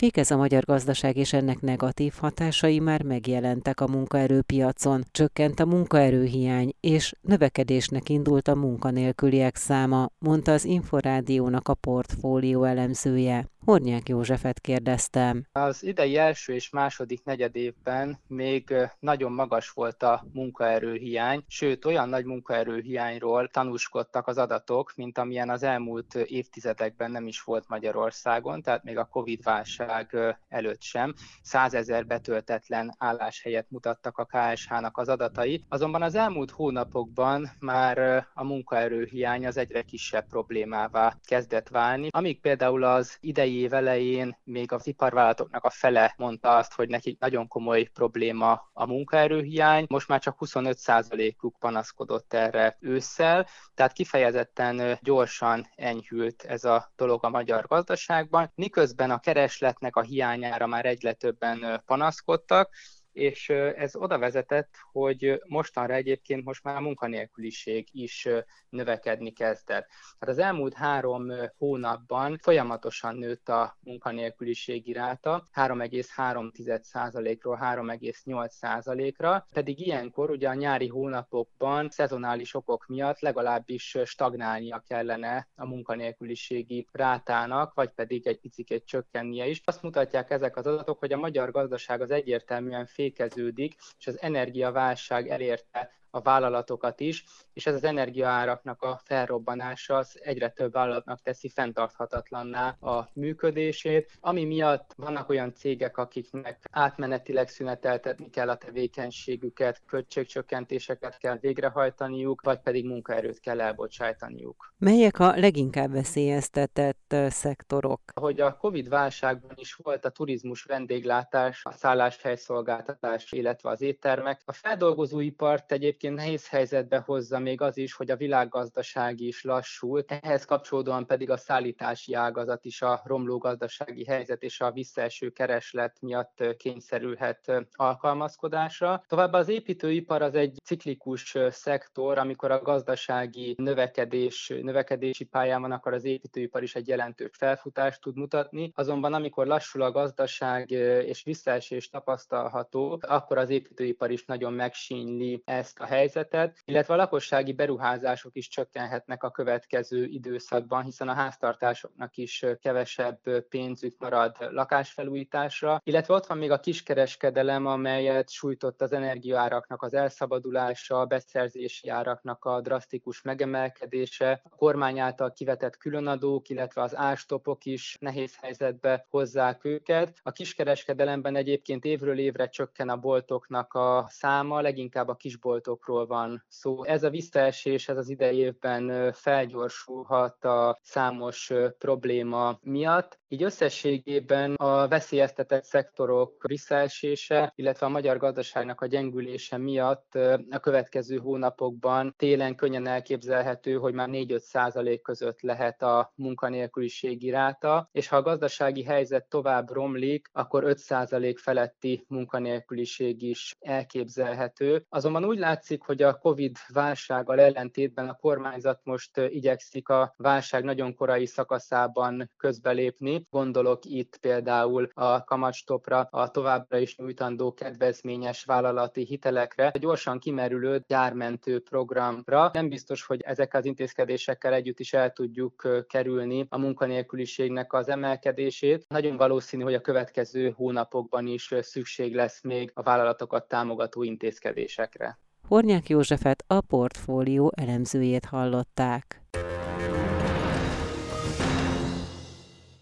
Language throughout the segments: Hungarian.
fékez a magyar gazdaság, és ennek negatív hatásai már megjelentek a munkaerőpiacon. Csökkent a munkaerőhiány, és növekedésnek indult a munkanélküliek száma, mondta az Inforádiónak a portfólió elemzője. Hornyák Józsefet kérdeztem. Az idei első és második negyedévben még nagyon magas volt a munkaerőhiány, sőt olyan nagy munkaerőhiányról tanúskodtak az adatok, mint amilyen az elmúlt évtizedekben nem is volt Magyarországon, tehát még a Covid-válság előtt sem. 100 000 betöltetlen álláshelyet mutattak a KSH-nak az adatai, azonban az elmúlt hónapokban már a munkaerőhiány az egyre kisebb problémává kezdett válni, amíg például az idei év elején még az iparvállalatoknak a fele mondta azt, hogy nekik nagyon komoly probléma a munkaerőhiány. Most már csak 25%-uk panaszkodott erre ősszel, tehát kifejezetten gyorsan enyhült ez a dolog a magyar gazdaságban, miközben a keresletnek a hiányára már egyre többen panaszkodtak, és ez oda vezetett, hogy mostanra egyébként most már a munkanélküliség is növekedni kezdett. Hát az elmúlt 3 hónapban folyamatosan nőtt a munkanélküliségi ráta 3,3%-ról 3,8%-ra, pedig ilyenkor ugye a nyári hónapokban szezonális okok miatt legalábbis stagnálnia kellene a munkanélküliségi rátának, vagy pedig egy picit csökkennie is. Azt mutatják ezek az adatok, hogy a magyar gazdaság az egyértelműen fékeződik, és az energiaválság elérte a vállalatokat is, és ez az energiaáraknak a felrobbanása az egyre több vállalatnak teszi fenntarthatatlanná a működését, ami miatt vannak olyan cégek, akiknek átmenetileg szüneteltetni kell a tevékenységüket, költségcsökkentéseket kell végrehajtaniuk, vagy pedig munkaerőt kell elbocsájtaniuk. Melyek a leginkább veszélyeztetett szektorok? Ahogy a Covid-válságban is volt a turizmus, vendéglátás, a szálláshelyszolgáltatás, illetve az éttermek. A feldolgozóipart egyébként nehéz helyzetbe hozza még az is, hogy a világgazdaság is lassul, ehhez kapcsolódóan pedig a szállítási ágazat is a romló gazdasági helyzet és a visszaeső kereslet miatt kényszerülhet alkalmazkodásra. Továbbá az építőipar az egy ciklikus szektor, amikor a gazdasági növekedési pályán van, akkor az építőipar is egy jelentős felfutást tud mutatni, azonban amikor lassul a gazdaság és visszaesés tapasztalható, akkor az építőipar is nagyon megsínyli ezt a helyzetet, illetve a lakossági beruházások is csökkenhetnek a következő időszakban, hiszen a háztartásoknak is kevesebb pénzük marad lakásfelújításra, illetve ott van még a kiskereskedelem, amelyet sújtott az energiaáraknak az elszabadulása, a beszerzési áraknak a drasztikus megemelkedése, a kormány által kivetett különadók, illetve az ástopok is nehéz helyzetbe hozzák őket. A kiskereskedelemben egyébként évről évre csökken a boltoknak a száma, leginkább a kisboltokról van szó. Ez a visszaesés ez az idei évben felgyorsulhat a számos probléma miatt. Így összességében a veszélyeztetett szektorok visszaesése, illetve a magyar gazdaságnak a gyengülése miatt a következő hónapokban télen könnyen elképzelhető, hogy már 4-5% között lehet a munkanélküliségi ráta, és ha a gazdasági helyzet tovább romlik, akkor 5% feletti munkanélküliség is elképzelhető. Azonban úgy látszik, hogy a Covid-válsággal ellentétben a kormányzat most igyekszik a válság nagyon korai szakaszában közbelépni. Gondolok itt például a kamatstopra, a továbbra is nyújtandó kedvezményes vállalati hitelekre, a gyorsan kimerülő gyármentő programra. Nem biztos, hogy ezek az intézkedésekkel együtt is el tudjuk kerülni a munkanélküliségnek az emelkedését. Nagyon valószínű, hogy a következő hónapokban is szükség lesz még a vállalatokat támogató intézkedésekre. Hornyák Józsefet, a portfólió elemzőjét hallották.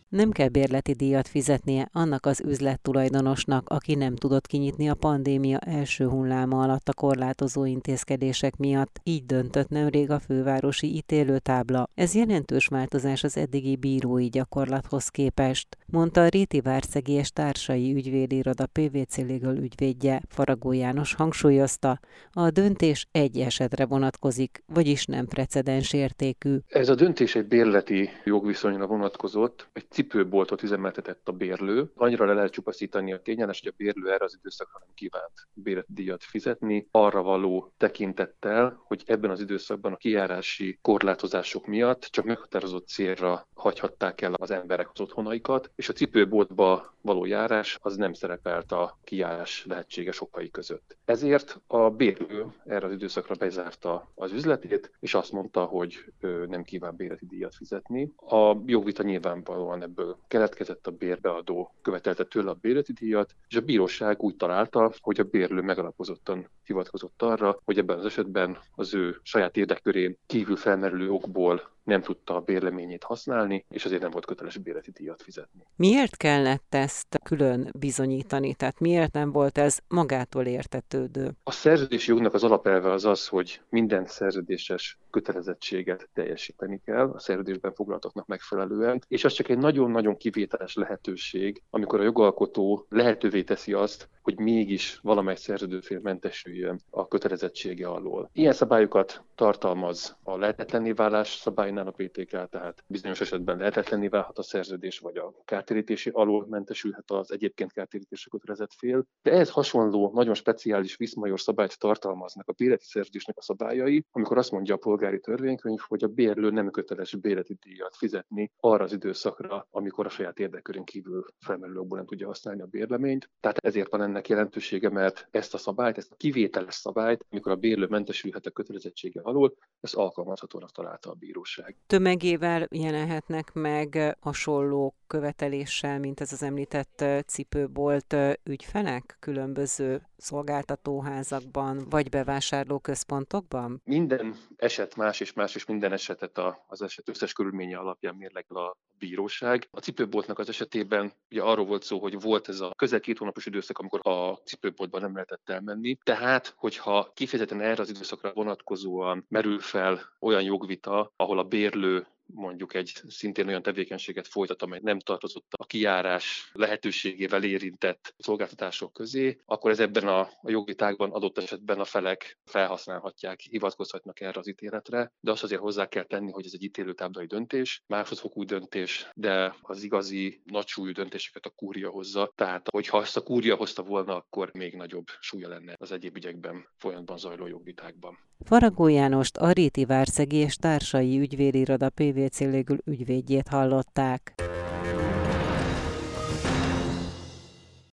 Nem kell bérleti díjat fizetnie annak az üzlettulajdonosnak, aki nem tudott kinyitni a pandémia első hulláma alatt a korlátozó intézkedések miatt, így döntött nemrég a fővárosi ítélőtábla. Ez jelentős változás az eddigi bírói gyakorlathoz képest, mondta a Réti Várszegi és Társai Ügyvédi Iroda PwC Legal ügyvédje, Faragó János hangsúlyozta, a döntés egy esetre vonatkozik, vagyis nem precedens értékű. Ez a döntés egy bérleti jogviszonyra vonatkozott, egy cipőboltot üzemeltetett a bérlő. Annyira le lehet csupaszítani a tényállást, hogy a bérlő erre az időszakra nem kívánt bérdíjat fizetni, arra való tekintettel, hogy ebben az időszakban a kijárási korlátozások miatt csak meghatározott célra hagyhatták el az emberek az otthonaikat, és a cipőboltba való járás az nem szerepelt a kijárás lehetséges okai között. Ezért a bérlő erre az időszakra bezárta az üzletét, és azt mondta, hogy nem kíván bérleti díjat fizetni. A jogvita nyilvánvalóan ebből keletkezett, a bérbeadó követelte tőle a bérleti díjat, és a bíróság úgy találta, hogy a bérlő megalapozottan hivatkozott arra, hogy ebben az esetben az ő saját érdekkörén kívül felmerülő okból nem tudta a bérleményét használni, és azért nem volt köteles bérleti díjat fizetni. Miért kellett ezt külön bizonyítani? Tehát miért nem volt ez magától értetődő? A szerződési jognak az alapelve az az, hogy minden szerződéses kötelezettséget teljesíteni kell a szerződésben foglaltaknak megfelelően, és az csak egy nagyon-nagyon kivételes lehetőség, amikor a jogalkotó lehetővé teszi azt, hogy mégis valamely szerződőfél mentesüljön a kötelezettsége alól. Ilyen szabályokat tartalmaz a lehetetlenné válás szabályánál a PTK, tehát bizonyos esetben lehetetlenné válhat a szerződés, vagy a kártérítési alól mentesülhet az egyébként kártérítésre kötelezett fél. De ehhez hasonló, nagyon speciális viszmajor szabályt tartalmaznak a bérleti szerződésnek a szabályai, amikor azt mondja a polgári törvénykönyv, hogy a bérlő nem köteles bérleti díjat fizetni arra az időszakra, amikor a saját érdekkörén kívül felmerülő okból nem tudja használni a bérleményt. Tehát ezért van ennek jelentősége, mert ezt a szabályt, ezt a kivételes szabályt, amikor a bérlő mentesülhet a kötelezettsége alól, ezt alkalmazhatónak találta a bíróság. Tömegével jelenhetnek meg hasonló követeléssel, mint ez az említett cipőbolt, ügyfelek különböző szolgáltatóházakban vagy bevásárlóközpontokban? Minden eset más és más, és minden esetet az eset összes körülménye alapján mérlegel a bíróság. A cipőboltnak az esetében ugye arról volt szó, hogy volt ez a közel 2 hónapos időszak, amikor a cipőboltban nem lehetett elmenni. Tehát, hogyha kifejezetten erre az időszakra vonatkozóan merül fel olyan jogvita, ahol a bérlő mondjuk egy szintén olyan tevékenységet folytat, amely nem tartozott a kijárás lehetőségével érintett szolgáltatások közé, akkor ez ebben a jogvitákban adott esetben a felek felhasználhatják, hivatkozhatnak erre az ítéletre, de azt azért hozzá kell tenni, hogy ez egy ítélőtáblai döntés, másodfokú döntés, de az igazi nagysúlyú döntéseket a kúria hozza, tehát hogyha ezt a kúria hozta volna, akkor még nagyobb súlya lenne az egyéb ügyekben folyamatban zajló jogvitákban. Faragó Jánost, a Réti Várszegi és Társai Ügyvédi Iroda PwC Legal ügyvédjét hallották.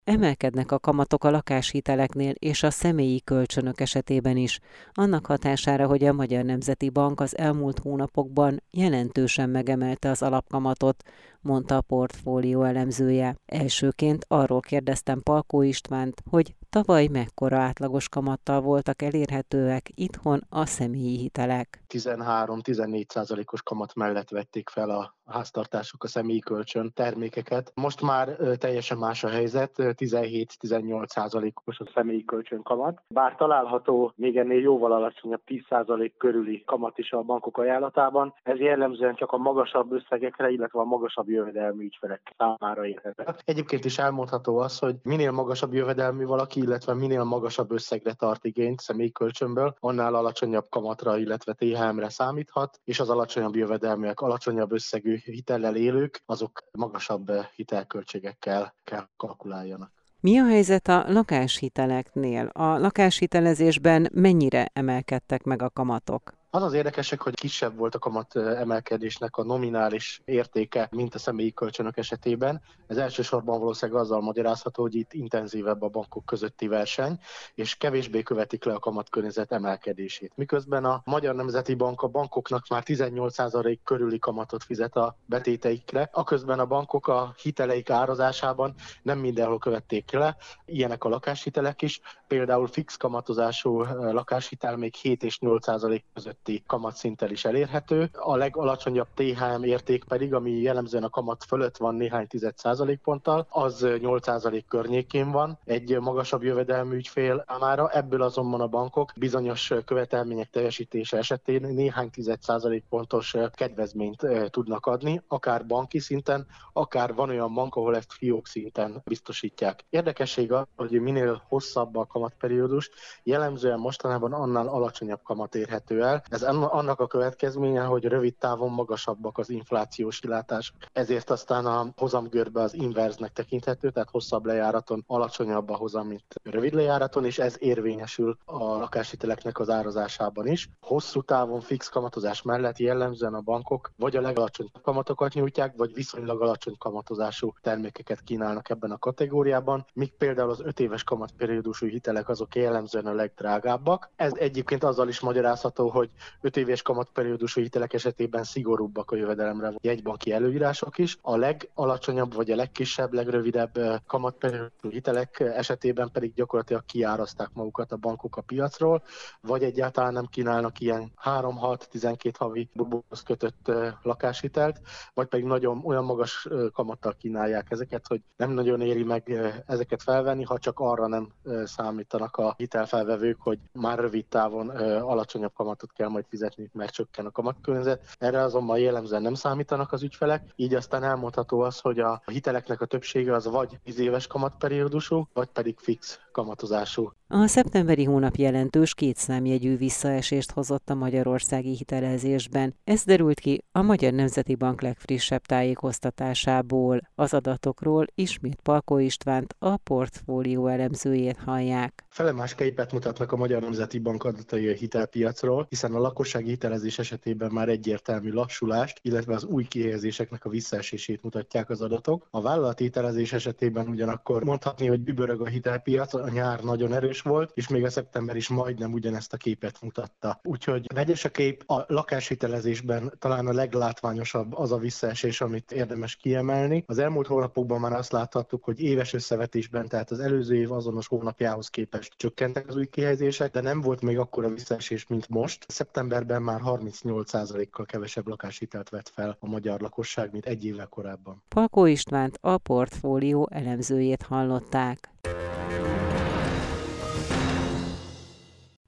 Emelkednek a kamatok a lakáshiteleknél és a személyi kölcsönök esetében is, annak hatására, hogy a Magyar Nemzeti Bank az elmúlt hónapokban jelentősen megemelte az alapkamatot, mondta a portfólió elemzője. Elsőként arról kérdeztem Palkó Istvánt, hogy tavaly mekkora átlagos kamattal voltak elérhetőek itthon a személyi hitelek. 13-14%-os kamat mellett vették fel a háztartások a személyi kölcsön termékeket. Most már teljesen más a helyzet, 17-18%-os a személyi kölcsön kamat. Bár található még ennél jóval alacsonyabb 10% körüli kamat is a bankok ajánlatában, ez jellemzően csak a magasabb összegekre, illetve a magasabb jövedelmű ügyfelek számára érhető. Egyébként is elmondható az, hogy minél magasabb jövedelmű valaki, illetve minél magasabb összegre tart igényt személyi kölcsönből, annál alacsonyabb kamatra, illetve THM-re számíthat, és az alacsonyabb jövedelműek, alacsonyabb összegű hitellel élők, azok magasabb hitelköltségekkel kell kalkuláljanak. Mi a helyzet a lakáshiteleknél? A lakáshitelezésben mennyire emelkedtek meg a kamatok? Az az érdekesek, hogy kisebb volt a kamat emelkedésnek a nominális értéke, mint a személyi kölcsönök esetében. Ez elsősorban valószínűleg azzal magyarázható, hogy itt intenzívebb a bankok közötti verseny, és kevésbé követik le a kamatkörnyezet emelkedését. Miközben a Magyar Nemzeti Bank a bankoknak már 18% körüli kamatot fizet a betéteikre, aközben a bankok a hiteleik árazásában nem mindenhol követték le, ilyenek a lakáshitelek is. Például fix kamatozású lakáshitel még 7 és 8% között kamatszinttel is elérhető. A legalacsonyabb THM érték pedig, ami jellemzően a kamat fölött van néhány 10%-ponttal, az 8% környékén van egy magasabb jövedelmű ügyfél számára, ebből azonban a bankok bizonyos követelmények teljesítése esetén néhány 10%-pontos kedvezményt tudnak adni, akár banki szinten, akár van olyan bank, ahol ezt fiók szinten biztosítják. Érdekesség az, hogy minél hosszabb a kamatperiódus, jellemzően mostanában annál alacsonyabb kamat érhető el, Ez annak a következménye, hogy rövid távon magasabbak az inflációs kilátások. Ezért aztán a hozamgörbe az inverznek tekinthető, tehát hosszabb lejáraton alacsonyabb a hozam, mint rövid lejáraton, és ez érvényesül a lakáshiteleknek az árazásában is. Hosszú távon fix kamatozás mellett jellemzően a bankok vagy a legalacsony kamatokat nyújtják, vagy viszonylag alacsony kamatozású termékeket kínálnak ebben a kategóriában, míg például az 5 éves kamatperiódusú hitelek azok jellemzően a legdrágábbak. Ez egyébként azzal is magyarázható, hogy 5 éves kamatperiódusú hitelek esetében szigorúbbak a jövedelemre jegybanki előírások is. A legalacsonyabb vagy a legkisebb, legrövidebb kamatperiódusú hitelek esetében pedig gyakorlatilag kiáraszták magukat a bankok a piacról, vagy egyáltalán nem kínálnak ilyen 3-6-12 havi buborékhoz kötött lakáshitelt, vagy pedig nagyon olyan magas kamattal kínálják ezeket, hogy nem nagyon éri meg ezeket felvenni, ha csak arra nem számítanak a hitelfelvevők, hogy már rövid távon alacsonyabb kamatot kell majd fizetni, mert csökken a kamatkörnyezet. Erre azonban jellemzően nem számítanak az ügyfelek, így aztán elmondható az, hogy a hiteleknek a többsége az vagy 10 éves kamatperiódusú, vagy pedig fix kamatozású. A szeptemberi hónap jelentős kétszámjegyű visszaesést hozott a magyarországi hitelezésben. Ez derült ki a Magyar Nemzeti Bank legfrissebb tájékoztatásából. Az adatokról ismét Palkó Istvánt, a portfólió elemzőjét hallják. Felemás képet mutatnak a Magyar Nemzeti Bank adatai a hitelpiacról, hiszen a lakossági hitelezés esetében már egyértelmű lassulást, illetve az új kihelyezéseknek a visszaesését mutatják az adatok. A vállalati hitelezés esetében ugyanakkor mondhatni, hogy bübörög a hitelpiac, a nyár nagyon erős volt, és még a szeptember is majdnem ugyanezt a képet mutatta. Úgyhogy vegyes a kép, a lakáshitelezésben talán a leglátványosabb az a visszaesés, amit érdemes kiemelni. Az elmúlt hónapokban már azt láthattuk, hogy éves összevetésben, tehát az előző év azonos hónapjához képest csökkentek az új kihelyezések, de nem volt még akkora visszaesés, mint most. Szeptemberben már 38%-kal kevesebb lakáshitelt vett fel a magyar lakosság, mint egy évvel korábban. Palkó Istvánt, a portfólió elemzőjét hallották.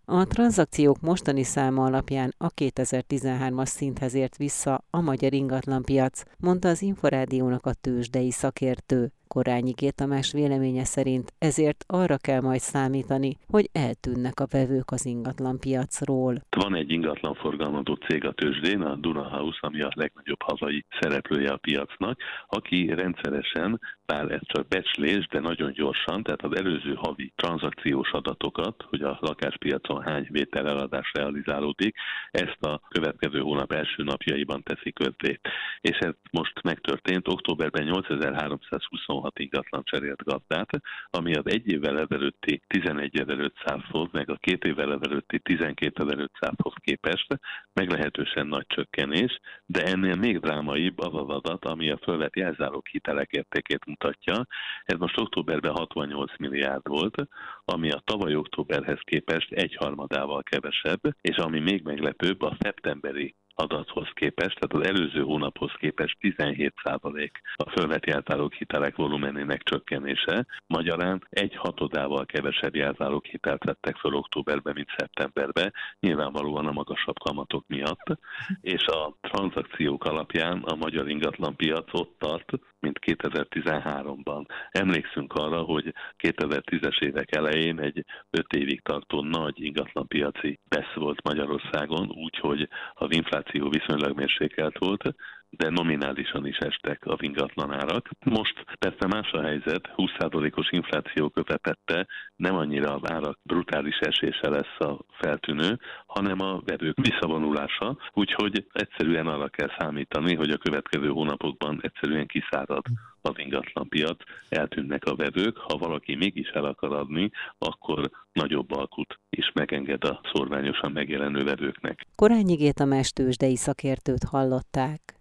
A tranzakciók mostani száma alapján a 2013-as szinthez ért vissza a magyar ingatlanpiac, mondta az Inforádiónak a tőzsdei szakértő. Korányi G. Tamás véleménye szerint ezért arra kell majd számítani, hogy eltűnnek a vevők az ingatlanpiacról. Van egy ingatlanforgalmazó cég a tőzsdén, a Duna House, ami a legnagyobb hazai szereplője a piacnak, aki rendszeresen, bár ez csak becslés, de nagyon gyorsan, tehát az előző havi tranzakciós adatokat, hogy a lakáspiacon hány vételeladás realizálódik, ezt a következő hónap első napjaiban teszi közzé. És ez most megtörtént, októberben 8326 ingatlan cserélt gazdát, ami az egy évvel ezelőtti 11.500-hoz, meg a két évvel ezelőtti 12.500-hoz képest meglehetősen nagy csökkenés, de ennél még drámaibb az az adat, ami a fölvett jelzálók hitelek értékét mutatja. Ez most októberben 68 milliárd volt, ami a tavaly októberhez képest egyharmadával kevesebb, és ami még meglepőbb, a szeptemberi adathoz képest, tehát az előző hónaphoz képest 17% a fölvett jelzálók hitelek volumenének csökkenése. Magyarán 1/6-ával kevesebb jelzálók hitelt vettek fel októberben, mint szeptemberben, nyilvánvalóan a magasabb kamatok miatt, és a tranzakciók alapján a magyar ingatlanpiac ott tart, mint 2013-ban. Emlékszünk arra, hogy 2010-es évek elején egy 5 évig tartó nagy ingatlanpiaci BESZ volt Magyarországon, úgyhogy az infláció viszonylag mérsékelt volt, de nominálisan is estek az ingatlanárak. Most persze más a helyzet, 20%-os infláció követette, nem annyira az árak brutális esése lesz a feltűnő, hanem a vevők visszavonulása, úgyhogy egyszerűen arra kell számítani, hogy a következő hónapokban egyszerűen kiszárad az ingatlanpiac, eltűnnek a vevők, ha valaki mégis el akar adni, akkor nagyobb alkut is megenged a szorványosan megjelenő vevőknek. Korányi G. Tamás tőzsdei szakértőt hallották.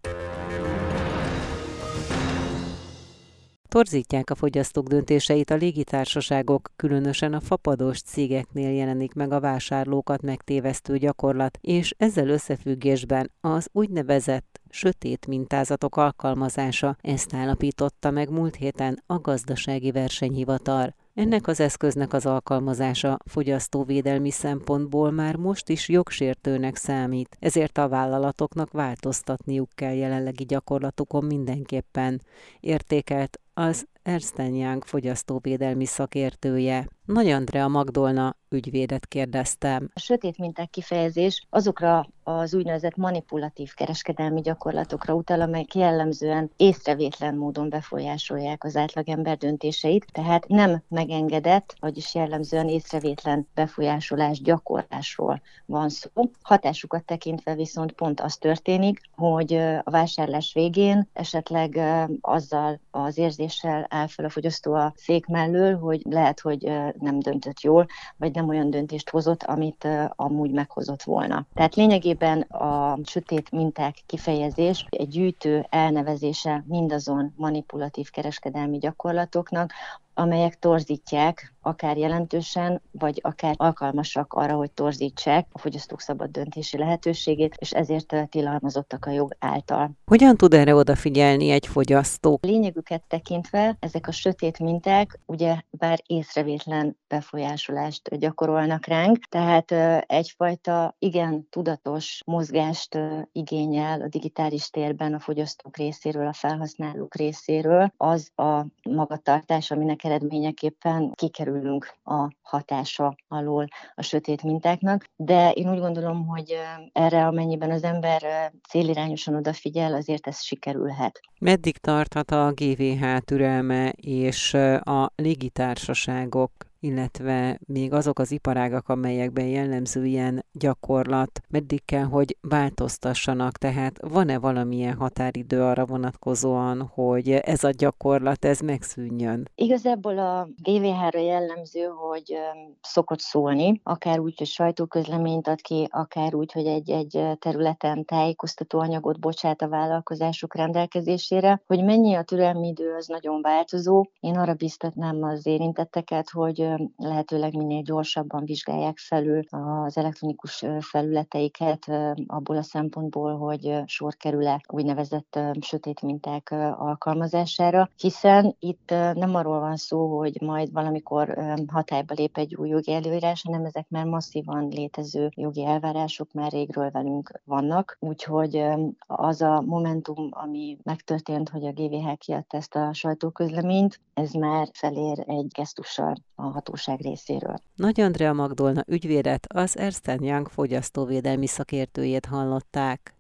Torzítják a fogyasztók döntéseit a légitársaságok, különösen a fapados cégeknél jelenik meg a vásárlókat megtévesztő gyakorlat, és ezzel összefüggésben az úgynevezett sötét mintázatok alkalmazása, ezt állapította meg múlt héten a Gazdasági Versenyhivatal. Ennek az eszköznek az alkalmazása fogyasztóvédelmi szempontból már most is jogsértőnek számít, ezért a vállalatoknak változtatniuk kell jelenlegi gyakorlatukon mindenképpen, értékelt az Erste Bank fogyasztóvédelmi szakértője. Nagy Andrea Magdolna ügyvédet kérdeztem. A sötét minták kifejezés azokra az úgynevezett manipulatív kereskedelmi gyakorlatokra utal, amelyek jellemzően észrevétlen módon befolyásolják az átlagember döntéseit, tehát nem megengedett, vagyis jellemzően észrevétlen befolyásolás gyakorlásról van szó. Hatásukat tekintve viszont pont az történik, hogy a vásárlás végén esetleg azzal az érzéssel áll fel a fogyasztó a szék mellől, hogy lehet, hogy nem döntött jól, vagy nem olyan döntést hozott, amit amúgy meghozott volna. Tehát lényegében a sötét minták kifejezés egy gyűjtő elnevezése mindazon manipulatív kereskedelmi gyakorlatoknak, amelyek torzítják akár jelentősen, vagy akár alkalmasak arra, hogy torzítsák a fogyasztók szabad döntési lehetőségét, és ezért tilalmazottak a jog által. Hogyan tud erre odafigyelni egy fogyasztó? Lényegüket tekintve ezek a sötét minták ugye bár észrevétlen befolyásolást gyakorolnak ránk, tehát egyfajta igen tudatos mozgást igényel a digitális térben a fogyasztók részéről, a felhasználók részéről az a magatartás, aminek eredményeképpen kikerülünk a hatása alól a sötét mintáknak, de én úgy gondolom, hogy erre amennyiben az ember célirányosan odafigyel, azért ez sikerülhet. Meddig tarthat a GVH türelme és a légitársaságok, illetve még azok az iparágak, amelyekben jellemző ilyen gyakorlat, meddig kell, hogy változtassanak? Tehát van-e valamilyen határidő arra vonatkozóan, hogy ez a gyakorlat, ez megszűnjön? Igazából a GVH-ra jellemző, hogy szokott szólni, akár úgy, hogy sajtóközleményt ad ki, akár úgy, hogy egy területen tájékoztató anyagot bocsát a vállalkozások rendelkezésére, hogy mennyi a türelmi idő, az nagyon változó. Én arra biztatnám az érintetteket, hogy lehetőleg minél gyorsabban vizsgálják felül az elektronikus felületeiket abból a szempontból, hogy sor kerül-e úgynevezett sötét minták alkalmazására, hiszen itt nem arról van szó, hogy majd valamikor hatályba lép egy új jogi előírás, hanem ezek már masszívan létező jogi elvárások már régről velünk vannak, úgyhogy az a momentum, ami megtörtént, hogy a GVH kiadta ezt a sajtóközleményt, ez már felér egy gesztussal a hatóság részéről. Nagy Andrea Magdolna ügyvédet, az Ernst & Young fogyasztóvédelmi szakértőjét hallották.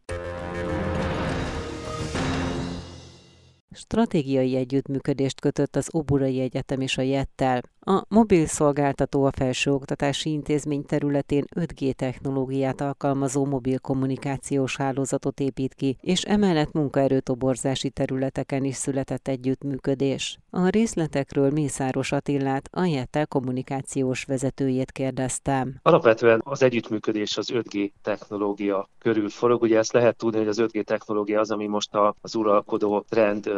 Stratégiai együttműködést kötött az Óbudai Egyetem és a Yettel. A mobil szolgáltató a felsőoktatási intézmény területén 5G technológiát alkalmazó mobil kommunikációs hálózatot épít ki, és emellett munkaerőtoborzási területeken is született együttműködés. A részletekről Mészáros Attilát, a Yettel kommunikációs vezetőjét kérdeztem. Alapvetően az együttműködés az 5G technológia körül forog. Ugye ezt lehet tudni, hogy az 5G technológia az, ami most az uralkodó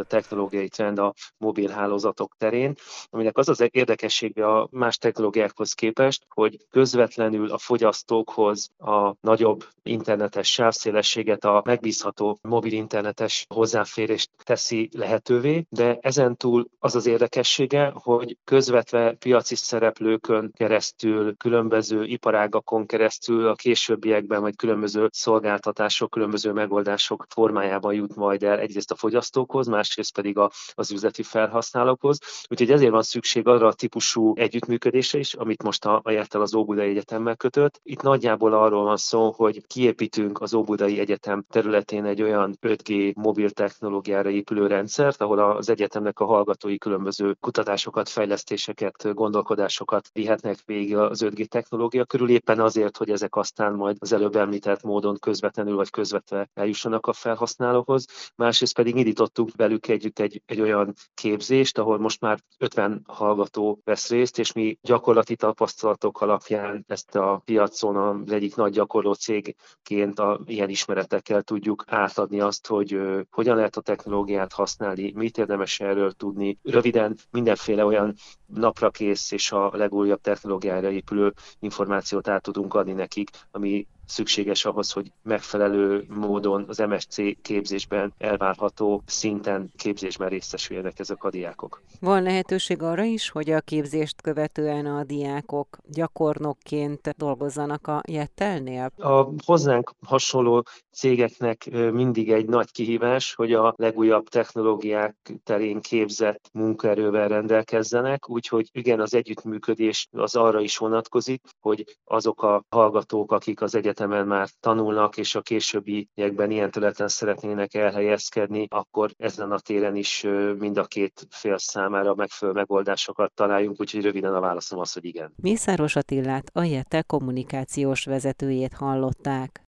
technológiai trend a mobil hálózatok terén, aminek az az érdekessége a más technológiákhoz képest, hogy közvetlenül a fogyasztókhoz a nagyobb internetes sávszélességet, a megbízható mobil internetes hozzáférést teszi lehetővé, de ezentúl az az érdekessége, hogy közvetve piaci szereplőkön keresztül, különböző iparágakon keresztül a későbbiekben vagy különböző szolgáltatások, különböző megoldások formájában jut majd el egyrészt a fogyasztókhoz, másrészt pedig az üzleti felhasználókhoz. Úgyhogy ezért van szükség arra a típusú együttműködésre is, amit most a Yettel az Óbudai Egyetemmel kötött. Itt nagyjából arról van szó, hogy kiépítünk az Óbudai Egyetem területén egy olyan 5G mobil technológiára épülő rendszert, ahol az egyetemnek a hallgatói különböző kutatásokat, fejlesztéseket, gondolkodásokat vihetnek végig az 5G technológia körül, éppen azért, hogy ezek aztán majd az előbb említett módon közvetlenül vagy közvetve eljussanak a felhasználóhoz. Másrészt pedig indítottuk velük együtt egy olyan képzést, ahol most már 50 hallgató vesz részt, és mi gyakorlati tapasztalatok alapján ezt a piacon az egyik nagy gyakorló cégként ilyen ismeretekkel tudjuk átadni azt, hogy hogyan lehet a technológiát használni, mit érdemes erről tudni. Röviden mindenféle olyan naprakész és a legújabb technológiára épülő információt át tudunk adni nekik, ami szükséges ahhoz, hogy megfelelő módon az MSC képzésben elvárható szinten képzésben részesüljenek ezek a diákok. Van lehetőség arra is, hogy a képzést követően a diákok gyakornokként dolgozzanak a Yettelnél? A hozzánk hasonló cégeknek mindig egy nagy kihívás, hogy a legújabb technológiák terén képzett munkaerővel rendelkezzenek, úgy úgyhogy igen, az együttműködés az arra is vonatkozik, hogy azok a hallgatók, akik az egyetemen már tanulnak, és a későbbiekben ilyen területen szeretnének elhelyezkedni, akkor ezen a téren is mind a két fél számára megfelelő megoldásokat találjunk, úgyhogy röviden a válaszom az, hogy igen. Mészáros Attilát, a Yettel kommunikációs vezetőjét hallották.